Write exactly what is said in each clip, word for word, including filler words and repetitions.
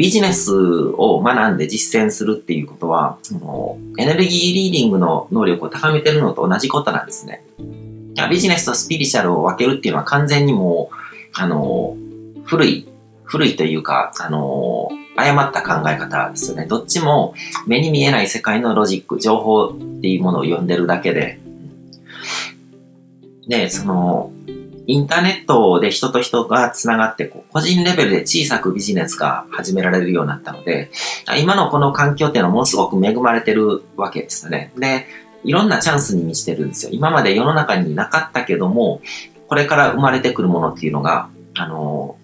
ビジネスを学んで実践するっていうことは、そのエネルギーリーディングの能力を高めてるのと同じことなんですね。ビジネスとスピリチュアルを分けるっていうのは完全にもう、あの、古い、古いというか、あの、誤った考え方ですよね。どっちも目に見えない世界のロジック、情報っていうものを読んでるだけで。で、その、インターネットで人と人がつながって、個人レベルで小さくビジネスが始められるようになったので、今のこの環境っていうのはものすごく恵まれてるわけですよね。で、いろんなチャンスに満ちてるんですよ。今まで世の中になかったけども、これから生まれてくるものっていうのが、あの、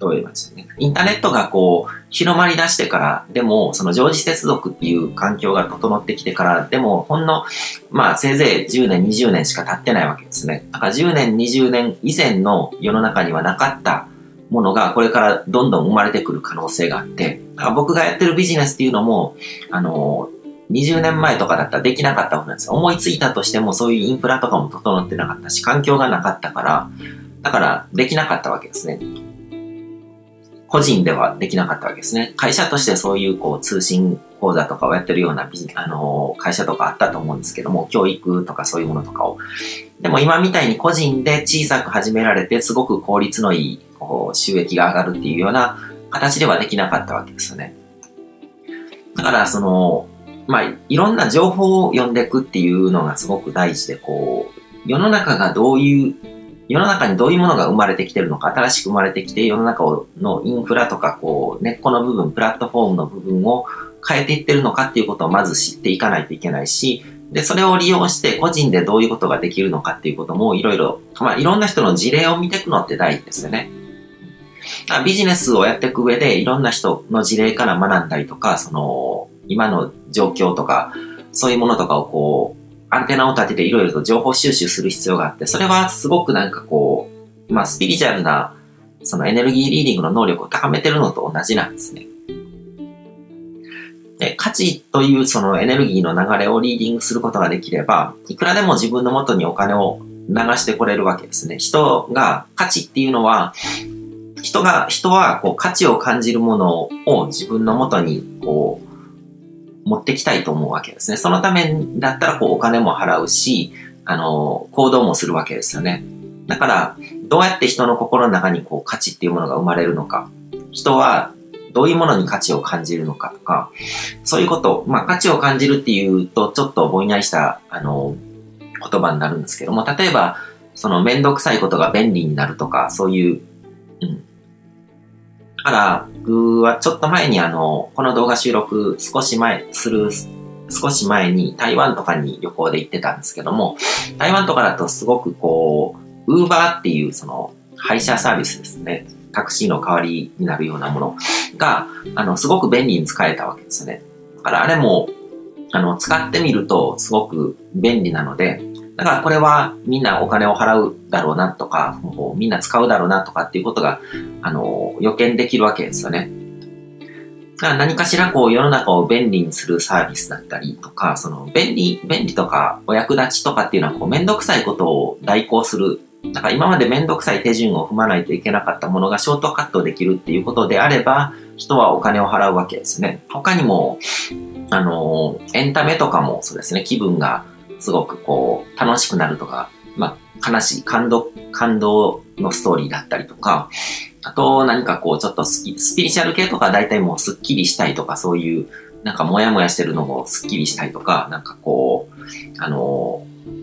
どう言いますかね。インターネットがこう、広まり出してから、でも、その常時接続っていう環境が整ってきてから、でも、ほんの、まあ、せいぜいじゅうねん、にじゅうねんしか経ってないわけですね。だからじゅうねん、にじゅうねん以前の世の中にはなかったものが、これからどんどん生まれてくる可能性があって、僕がやってるビジネスっていうのも、あの、にじゅうねんまえとかだったらできなかったものです。思いついたとしてもそういうインフラとかも整ってなかったし、環境がなかったから、だからできなかったわけですね。個人ではできなかったわけですね。会社としてそういうこう通信講座とかをやってるような、あのー、会社とかあったと思うんですけども、教育とかそういうものとかを。でも今みたいに個人で小さく始められて、すごく効率のいいこう収益が上がるっていうような形ではできなかったわけですよね。だからその、まあ、いろんな情報を読んでいくっていうのがすごく大事で、こう、世の中がどういう、世の中にどういうものが生まれてきてるのか、新しく生まれてきて、世の中のインフラとか、こう、根っこの部分、プラットフォームの部分を変えていってるのかっていうことをまず知っていかないといけないし、で、それを利用して個人でどういうことができるのかっていうこともいろいろ、まあ、いろんな人の事例を見ていくのって大事ですよね。ビジネスをやっていく上で、いろんな人の事例から学んだりとか、その、今の状況とか、そういうものとかをこう、アンテナを立てていろいろと情報収集する必要があって、それはすごくなんかこう、まあスピリチュアルな、そのエネルギーリーディングの能力を高めてるのと同じなんですね。で、価値というそのエネルギーの流れをリーディングすることができれば、いくらでも自分の元にお金を流してこれるわけですね。人が、価値っていうのは、人が、人はこう価値を感じるものを自分の元にこう、持ってきたいと思うわけですね。そのためだったらこうお金も払うし、あの、行動もするわけですよね。だから、どうやって人の心の中にこう価値っていうものが生まれるのか、人はどういうものに価値を感じるのかとか、そういうこと、まあ価値を感じるっていうとちょっとぼんやりした、あの、言葉になるんですけども、例えば、そのめんどくさいことが便利になるとか、そういう、うん。だから、僕はちょっと前にあの、この動画収録少し前、する、少し前に台湾とかに旅行で行ってたんですけども、台湾とかだとすごくこう、ウーバーっていうその、配車サービスですね。タクシーの代わりになるようなものが、あの、すごく便利に使えたわけですよね。だからあれも、あの、使ってみるとすごく便利なので、だからこれはみんなお金を払うだろうなとか、もうみんな使うだろうなとかっていうことが、あの、予見できるわけですよね。だから何かしらこう世の中を便利にするサービスだったりとか、その便利、便利とかお役立ちとかっていうのはこうめんどくさいことを代行する。だから今までめんどくさい手順を踏まないといけなかったものがショートカットできるっていうことであれば、人はお金を払うわけですね。他にも、あの、エンタメとかもそうですね、気分がすごくこう、楽しくなるとか、まあ、悲しい、感動、感動のストーリーだったりとか、あと何かこう、ちょっとスキ、スピリチュアル系とか大体もうスッキリしたいとか、そういう、なんかモヤモヤしてるのもスッキリしたいとか、なんかこう、あの、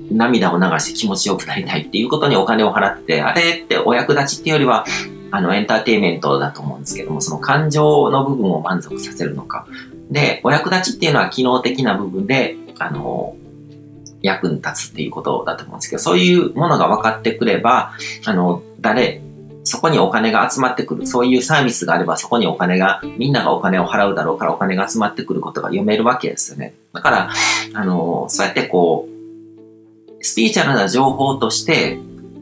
涙を流して気持ちよくなりたいっていうことにお金を払って、あれってお役立ちっていうよりは、あの、エンターテインメントだと思うんですけども、その感情の部分を満足させるのか。で、お役立ちっていうのは機能的な部分で、あの、役に立つっていうことだと思うんですけど、そういうものが分かってくれば、あの、誰、そこにお金が集まってくる、そういうサービスがあればそこにお金が、みんながお金を払うだろうからお金が集まってくることが読めるわけですよね。だから、あの、そうやってこう、スピリチュアルな情報として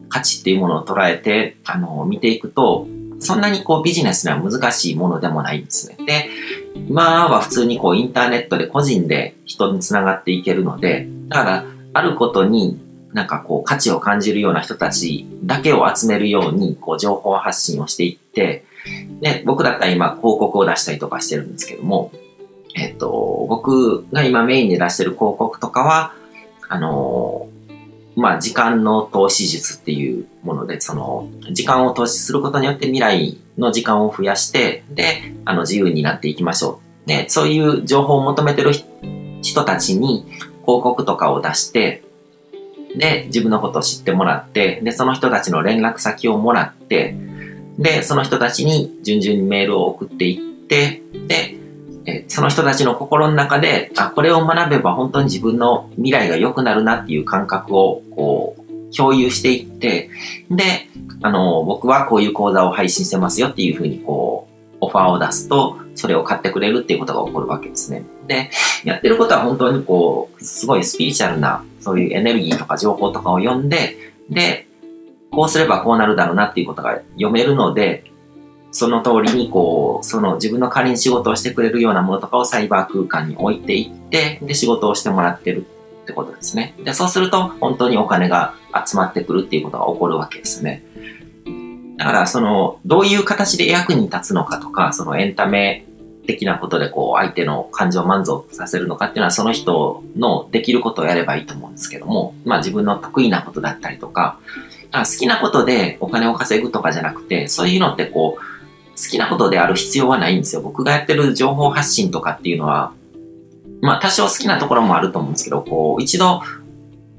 価値っていうものを捉えて、あの、見ていくと、そんなにこうビジネスには難しいものでもないんですね。で、今は普通にこうインターネットで個人で人に繋がっていけるので、だから、あることになんかこう価値を感じるような人たちだけを集めるようにこう情報発信をしていって、ね、僕だったら今広告を出したりとかしてるんですけども、えっと、僕が今メインで出してる広告とかは、あの、まあ、時間の投資術っていうもので、その、時間を投資することによって未来の時間を増やして、で、あの、自由になっていきましょう。ね、そういう情報を求めてる人たちに広告とかを出して、で、自分のことを知ってもらって、で、その人たちの連絡先をもらって、で、その人たちに順々にメールを送っていって、で、えその人たちの心の中で、あ、これを学べば本当に自分の未来が良くなるなっていう感覚をこう共有していって、で、あの、僕はこういう講座を配信してますよっていうふうにこう、オファーを出すと、それを買ってくれるっていうことが起こるわけですね。で、やってることは本当にこう、すごいスピリチュアルな、そういうエネルギーとか情報とかを読んで、で、こうすればこうなるだろうなっていうことが読めるので、その通りにこう、その自分の代わりに仕事をしてくれるようなものとかをサイバー空間に置いていって、で、仕事をしてもらってるってことですね。で、そうすると本当にお金が集まってくるっていうことが起こるわけですね。だから、その、どういう形で役に立つのかとか、そのエンタメ的なことでこう、相手の感情を満足させるのかっていうのは、その人のできることをやればいいと思うんですけども、まあ自分の得意なことだったりとか、好きなことでお金を稼ぐとかじゃなくて、そういうのってこう、好きなことである必要はないんですよ。僕がやってる情報発信とかっていうのは、まあ多少好きなところもあると思うんですけど、こう一度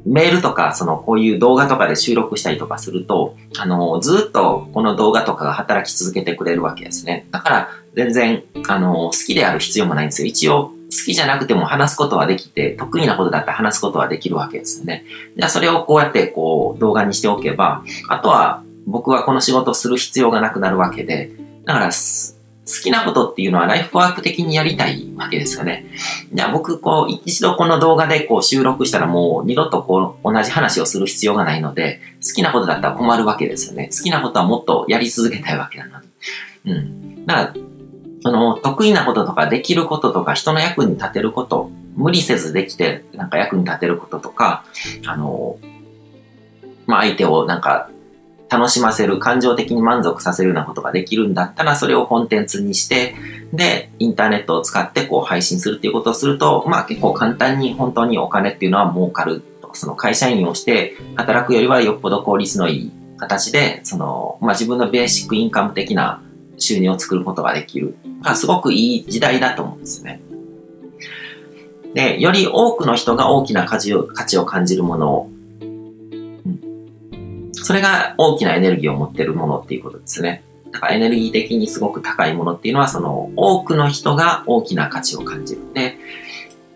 メールとか、そのこういう動画とかで収録したりとかすると、あの、ずっとこの動画とかが働き続けてくれるわけですね。だから全然、あの、好きである必要もないんですよ。一応好きじゃなくても話すことはできて、得意なことだったら話すことはできるわけですよね。じゃあそれをこうやってこう動画にしておけば、あとは僕はこの仕事をする必要がなくなるわけで、だから、好きなことっていうのはライフワーク的にやりたいわけですよね。じゃあ僕、こう、一度この動画でこう収録したらもう二度とこう、同じ話をする必要がないので、好きなことだったら困るわけですよね。好きなことはもっとやり続けたいわけだな。うん。だから、あの、得意なこととかできることとか、人の役に立てること、無理せずできて、なんか役に立てることとか、あの、まあ、相手をなんか、楽しませる、感情的に満足させるようなことができるんだったら、それをコンテンツにして、で、インターネットを使ってこう配信するっていうことをすると、まあ結構簡単に本当にお金っていうのは儲かると。その会社員をして働くよりはよっぽど効率のいい形で、その、まあ自分のベーシックインカム的な収入を作ることができる。まあ、すごくいい時代だと思うんですね。で、より多くの人が大きな価値を、価値を感じるものを、それが大きなエネルギーを持っているものっていうことですね。だからエネルギー的にすごく高いものっていうのは、その多くの人が大きな価値を感じる。で、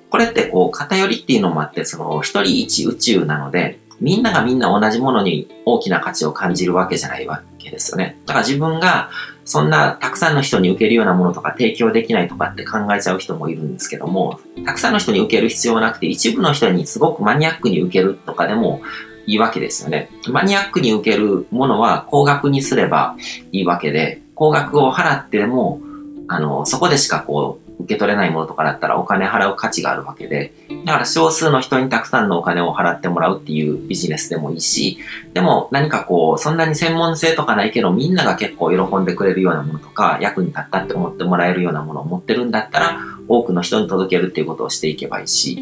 これってこう偏りっていうのもあって、その一人一宇宙なので、みんながみんな同じものに大きな価値を感じるわけじゃないわけですよね。だから自分がそんなたくさんの人に受けるようなものとか提供できないとかって考えちゃう人もいるんですけども、たくさんの人に受ける必要はなくて、一部の人にすごくマニアックに受けるとかでも、いいわけですよね。マニアックに受けるものは高額にすればいいわけで、高額を払っても、あの、そこでしかこう、受け取れないものとかだったらお金払う価値があるわけで、だから少数の人にたくさんのお金を払ってもらうっていうビジネスでもいいし、でも何かこう、そんなに専門性とかないけど、みんなが結構喜んでくれるようなものとか、役に立ったって思ってもらえるようなものを持ってるんだったら、多くの人に届けるっていうことをしていけばいいし、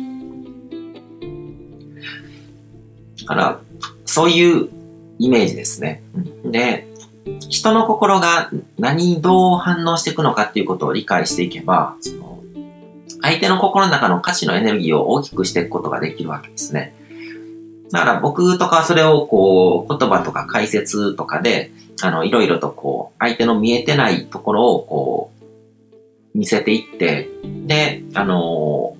だから、そういうイメージですね。で、人の心が何にどう反応していくのかっていうことを理解していけば、その相手の心の中の価値のエネルギーを大きくしていくことができるわけですね。だから僕とかそれをこう、言葉とか解説とかで、あの、いろいろとこう、相手の見えてないところをこう、見せていって、で、あの、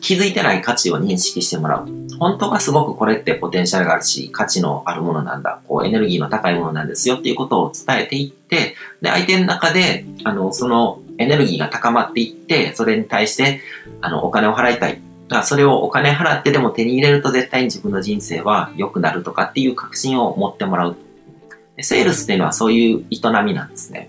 気づいてない価値を認識してもらう。本当はすごくこれってポテンシャルがあるし、価値のあるものなんだ。こうエネルギーの高いものなんですよっていうことを伝えていって、で、相手の中で、あの、そのエネルギーが高まっていって、それに対して、あの、お金を払いたい。だからそれをお金払ってでも手に入れると絶対に自分の人生は良くなるとかっていう確信を持ってもらう。で、セールスっていうのはそういう営みなんですね。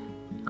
あ